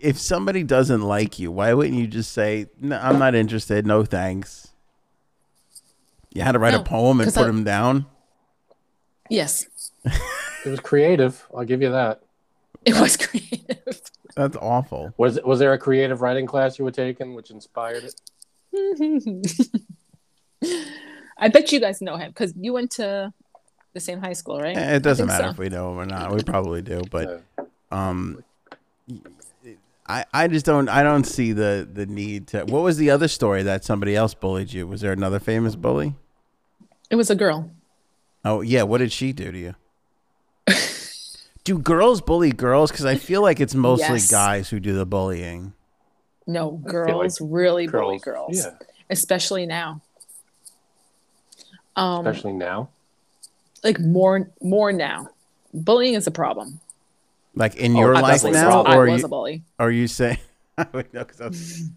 if somebody doesn't like you, why wouldn't you just say, no, I'm not interested, no thanks? You had to write no, a poem and put I... them down? Yes. It was creative. I'll give you that. It was creative. That's awful. Was was there a creative writing class you were taking which inspired it? I bet you guys know him because you went to the same high school, right? It doesn't matter so. If we know him or not. We probably do, but... Um, I, I just don't, I don't see the, the need to, what was the other story that somebody else bullied you? Was there another famous bully? It was a girl. Oh yeah. What did she do to you? Do girls bully girls? Cause I feel like it's mostly yes. guys who do the bullying. No, girls like really girls, bully girls, yeah. Especially now. Um, Especially now? Like more more now. Bullying is a problem. Like in your oh, life now? Or I was you, a bully. Are you saying... no,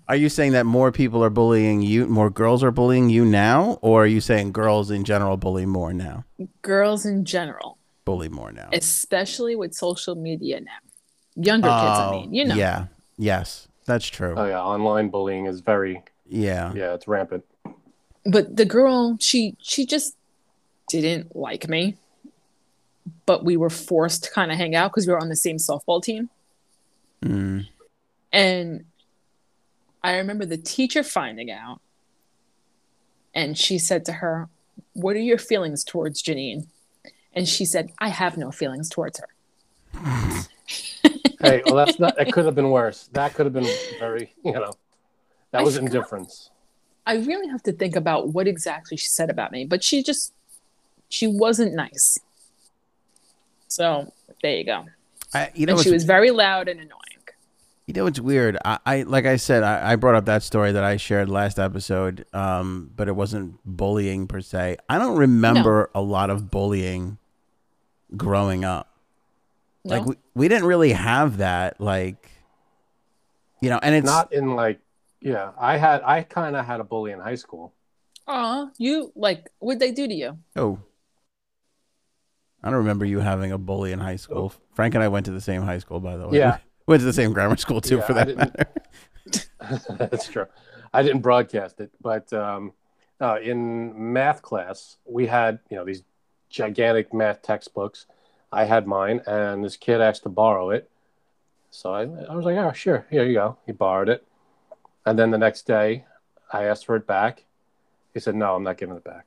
are you saying that more people are bullying you, more girls are bullying you now? Or are you saying girls in general bully more now? Girls in general. Bully more now. Especially with social media now. Younger oh, kids, I mean. You know. Yeah. Yes. That's true. Oh, yeah. Online bullying is very... Yeah. Yeah, it's rampant. But the girl, she she just didn't like me. But we were forced to kind of hang out because we were on the same softball team. Mm. And I remember the teacher finding out, and she said to her, "What are your feelings towards Janine?" And she said, "I have no feelings towards her." Hey, well, that's not, that could have been worse. That could have been very, you know, that I was indifference. I really have to think about what exactly she said about me, but she just, she wasn't nice. So there you go. I, you know, and she was very loud and annoying. You know, it's weird. I, I like I said, I, I brought up that story that I shared last episode, um, but it wasn't bullying per se. I don't remember no. a lot of bullying growing up. No. Like we, we didn't really have that. Like, you know, and it's not in like, yeah, I had I kind of had a bully in high school. Aw, you like what'd they do to you? Oh, I don't remember you having a bully in high school. Oh. Frank and I went to the same high school, by the way. Yeah. Went to the same grammar school too, yeah, for that matter. That's true. I didn't broadcast it, but um, uh, in math class, we had you know these gigantic math textbooks. I had mine, and this kid asked to borrow it, so I, I was like, "Oh, sure, here you go." He borrowed it, and then the next day, I asked for it back. He said, "No, I'm not giving it back."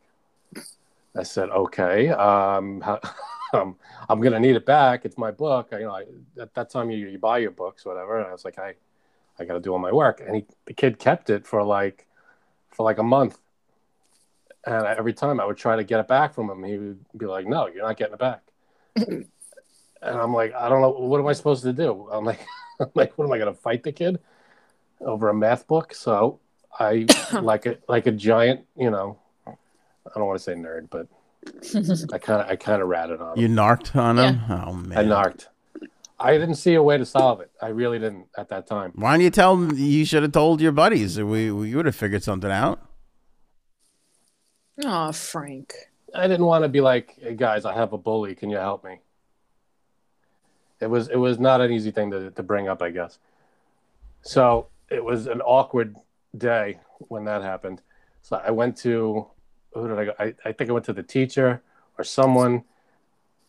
I said, "Okay." Um, how- Um, I'm going to need it back. It's my book. I, you know, I, at that time, you, you buy your books, whatever. And I was like, I, I got to do all my work. And he, the kid kept it for like, for like a month. And I, every time I would try to get it back from him, he would be like, "No, you're not getting it back." And I'm like, I don't know. What am I supposed to do? I'm like, I'm like, what am I going to fight the kid over a math book? So I, like a like a giant, you know, I don't want to say nerd, but. I kind of, I kind of ratted on him. You narked on him? Yeah. Oh man! I narked. I didn't see a way to solve it. I really didn't at that time. Why didn't you tell him? You should have told your buddies. We, we you would have figured something out. Oh, Frank! I didn't want to be like, "Hey guys, I have a bully. Can you help me?" It was, it was not an easy thing to to bring up, I guess. So it was an awkward day when that happened. So I went to. Who did I go? I, I think I went to the teacher or someone,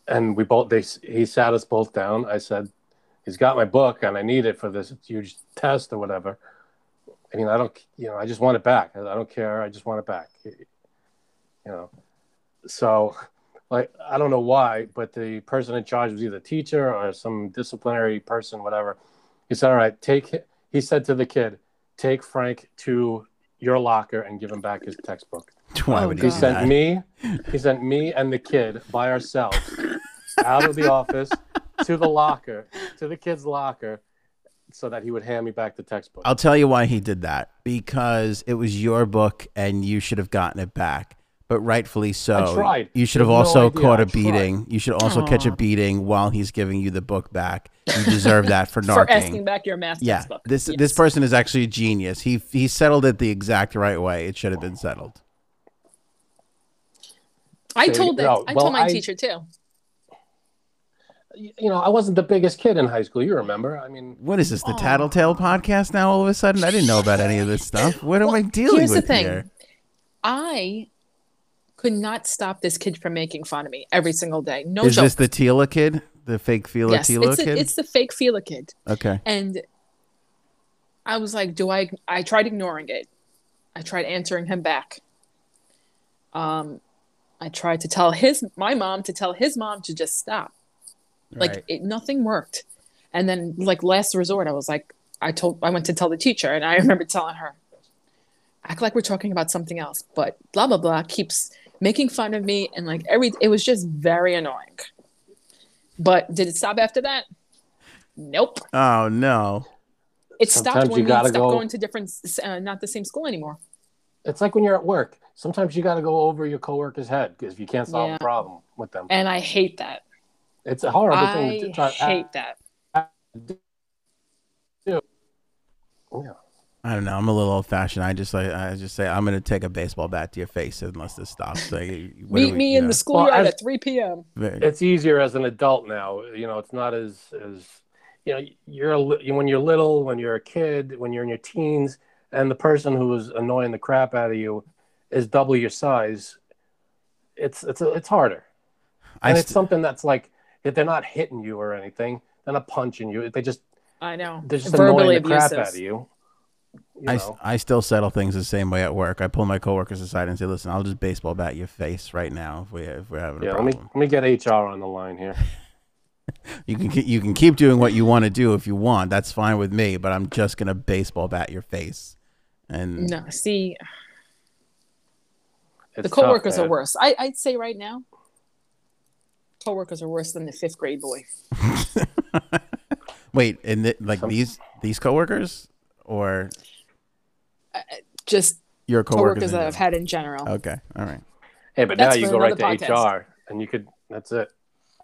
and we both they he sat us both down. I said, "He's got my book, and I need it for this huge test or whatever. I mean, I don't, you know, I just want it back. I don't care. I just want it back, you know." So, like, I don't know why, but the person in charge was either a teacher or some disciplinary person, whatever. He said, "All right, take." He said to the kid, "Take Frank to your locker and give him back his textbook." Why would he sent me, he sent me and the kid by ourselves out of the office to the locker, to the kid's locker, so that he would hand me back the textbook. I'll tell you why he did that. Because it was your book and you should have gotten it back. But rightfully so. I tried. You should have no also idea. caught a beating. You should also Aww. catch a beating while he's giving you the book back. You deserve that for narking. For asking back your math yeah. textbook. This yes. this person is actually a genius. He he settled it the exact right way. It should have been settled. I told that. No, I well, told my I, teacher too. You know, I wasn't the biggest kid in high school. You remember? I mean, what is this? The oh. Tattletale podcast? Now all of a sudden, I didn't know about any of this stuff. What well, am I dealing here's with the thing. here? I could not stop this kid from making fun of me every single day. No joke. Is this the Tila kid? The fake Fila yes, Tila it's a, kid? It's the fake Fila kid. Okay. And I was like, do I? I tried ignoring it. I tried answering him back. Um. I tried to tell his my mom to tell his mom to just stop. Right. Like it, nothing worked. And then like last resort, I was like, I told I went to tell the teacher, and I remember telling her, act like we're talking about something else, but blah blah blah keeps making fun of me, and like every it was just very annoying. But did it stop after that? Nope. Oh no. It Sometimes stopped when we stopped go... going to different, uh, not the same school anymore. it's like when you're at work. Sometimes you got to go over your coworker's head because you can't solve yeah. a problem with them. And I hate that. It's a horrible I thing to try. I hate that. I, yeah. I don't know. I'm a little old fashioned. I just like I just say I'm going to take a baseball bat to your face unless this stops. Like, meet we, me in know? the schoolyard well, at three p.m. It's easier as an adult now. You know, it's not as as you know. You're a, when you're little, when you're a kid, when you're in your teens, and the person who is annoying the crap out of you is double your size. It's it's it's harder, and I st- it's something that's like if they're not hitting you or anything, they're not punching you. They just I know they're just verbally annoying the abusive. crap out of you. You I, I still settle things the same way at work. I pull my coworkers aside and say, "Listen, I'll just baseball bat your face right now if we if we're having yeah, a problem." Yeah, let me let me get H R on the line here. you can you can keep doing what you want to do if you want. That's fine with me, but I'm just gonna baseball bat your face. And no, see, the coworkers tough, are worse. I, I'd say right now, coworkers are worse than the fifth grade boy. Wait, and the, like Some... these these coworkers or. Just your coworkers, coworkers that I've had in general. Okay, all right. Hey, but that's now you go right to podcast. H R, and you could. That's it.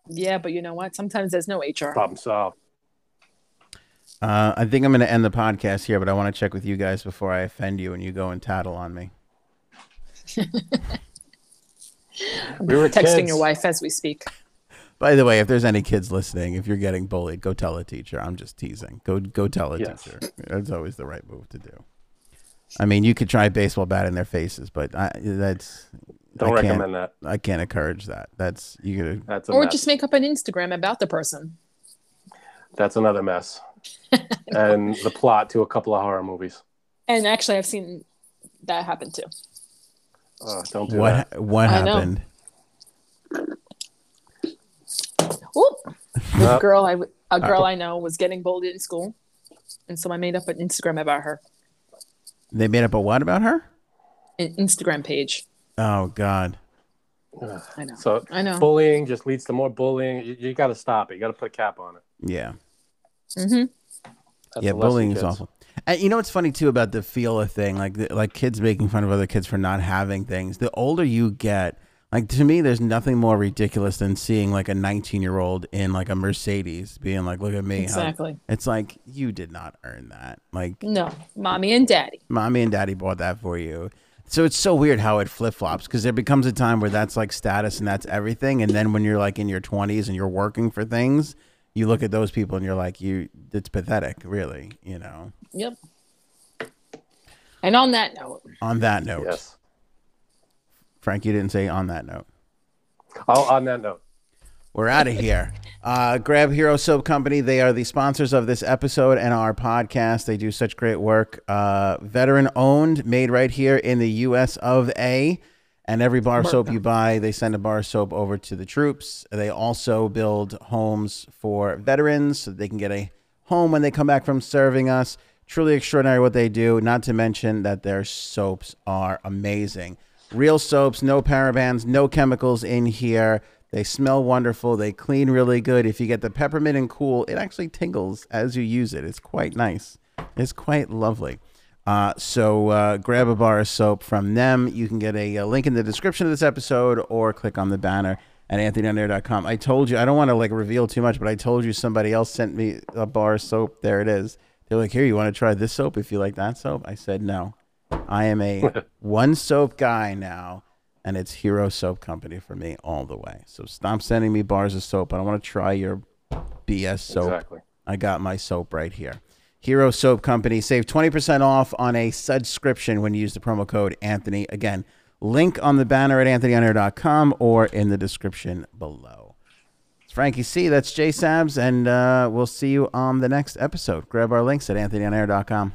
Yeah, but you know what? Sometimes there's no H R. Problem solved. Uh, I think I'm going to end the podcast here, but I want to check with you guys before I offend you and you go and tattle on me. we were texting kids. your wife as we speak. By the way, if there's any kids listening, if you're getting bullied, go tell a teacher. I'm just teasing. Go go tell a yes. teacher. That's always the right move to do. I mean, you could try baseball bat in their faces, but I, that's don't I recommend that. I can't encourage that. That's you gonna. That's a or mess. Just make up an Instagram about the person. That's another mess, and the plot to a couple of horror movies. And actually, I've seen that happen too. Oh, don't do what, that. What I happened? Oop. The girl I a girl I know was getting bullied in school, and so I made up an Instagram about her. They made up a what about her? An Instagram page. Oh, God. Ugh. I know. So I know. Bullying just leads to more bullying. You, you got to stop it. You got to put a cap on it. Yeah. Mm-hmm. That's yeah, bullying is awful. And you know what's funny, too, about the F I L A thing? Like, the, like kids making fun of other kids for not having things. The older you get, like, to me, there's nothing more ridiculous than seeing, like, a nineteen-year-old in, like, a Mercedes being like, look at me. Exactly. Huh? It's like, you did not earn that. Like, no. Mommy and daddy. Mommy and daddy bought that for you. So it's so weird how it flip-flops because there becomes a time where that's, like, status and that's everything. And then when you're, like, in your twenties and you're working for things, you look at those people and you're like, you, it's pathetic, really, you know? Yep. And on that note. On that note. Yes. Frank, you didn't say on that note. Oh, on that note. We're out of here. Uh, grab Hero Soap Company. They are the sponsors of this episode and our podcast. They do such great work. Uh, veteran owned, made right here in the U S of A. And every bar of soap you buy, they send a bar of soap over to the troops. They also build homes for veterans so they can get a home when they come back from serving us. Truly extraordinary what they do, not to mention that their soaps are amazing. Real soaps, no parabens, no chemicals in here. They smell wonderful. They clean really good. If you get the peppermint and cool, it actually tingles as you use it. It's quite nice. It's quite lovely. Uh, so uh, grab a bar of soap from them. You can get a, a link in the description of this episode or click on the banner at Anthony On Air dot com. I told you, I don't want to like reveal too much, but I told you somebody else sent me a bar of soap. There it is. They're like, here, you want to try this soap if you like that soap? I said no. I am a one soap guy now, and it's Hero Soap Company for me all the way. So stop sending me bars of soap. I don't want to try your B S soap. Exactly. I got my soap right here. Hero Soap Company. Save twenty percent off on a subscription when you use the promo code Anthony. Again, link on the banner at Anthony On Air dot com or in the description below. It's Frankie C. That's Jay Sabs, and uh, we'll see you on the next episode. Grab our links at Anthony On Air dot com.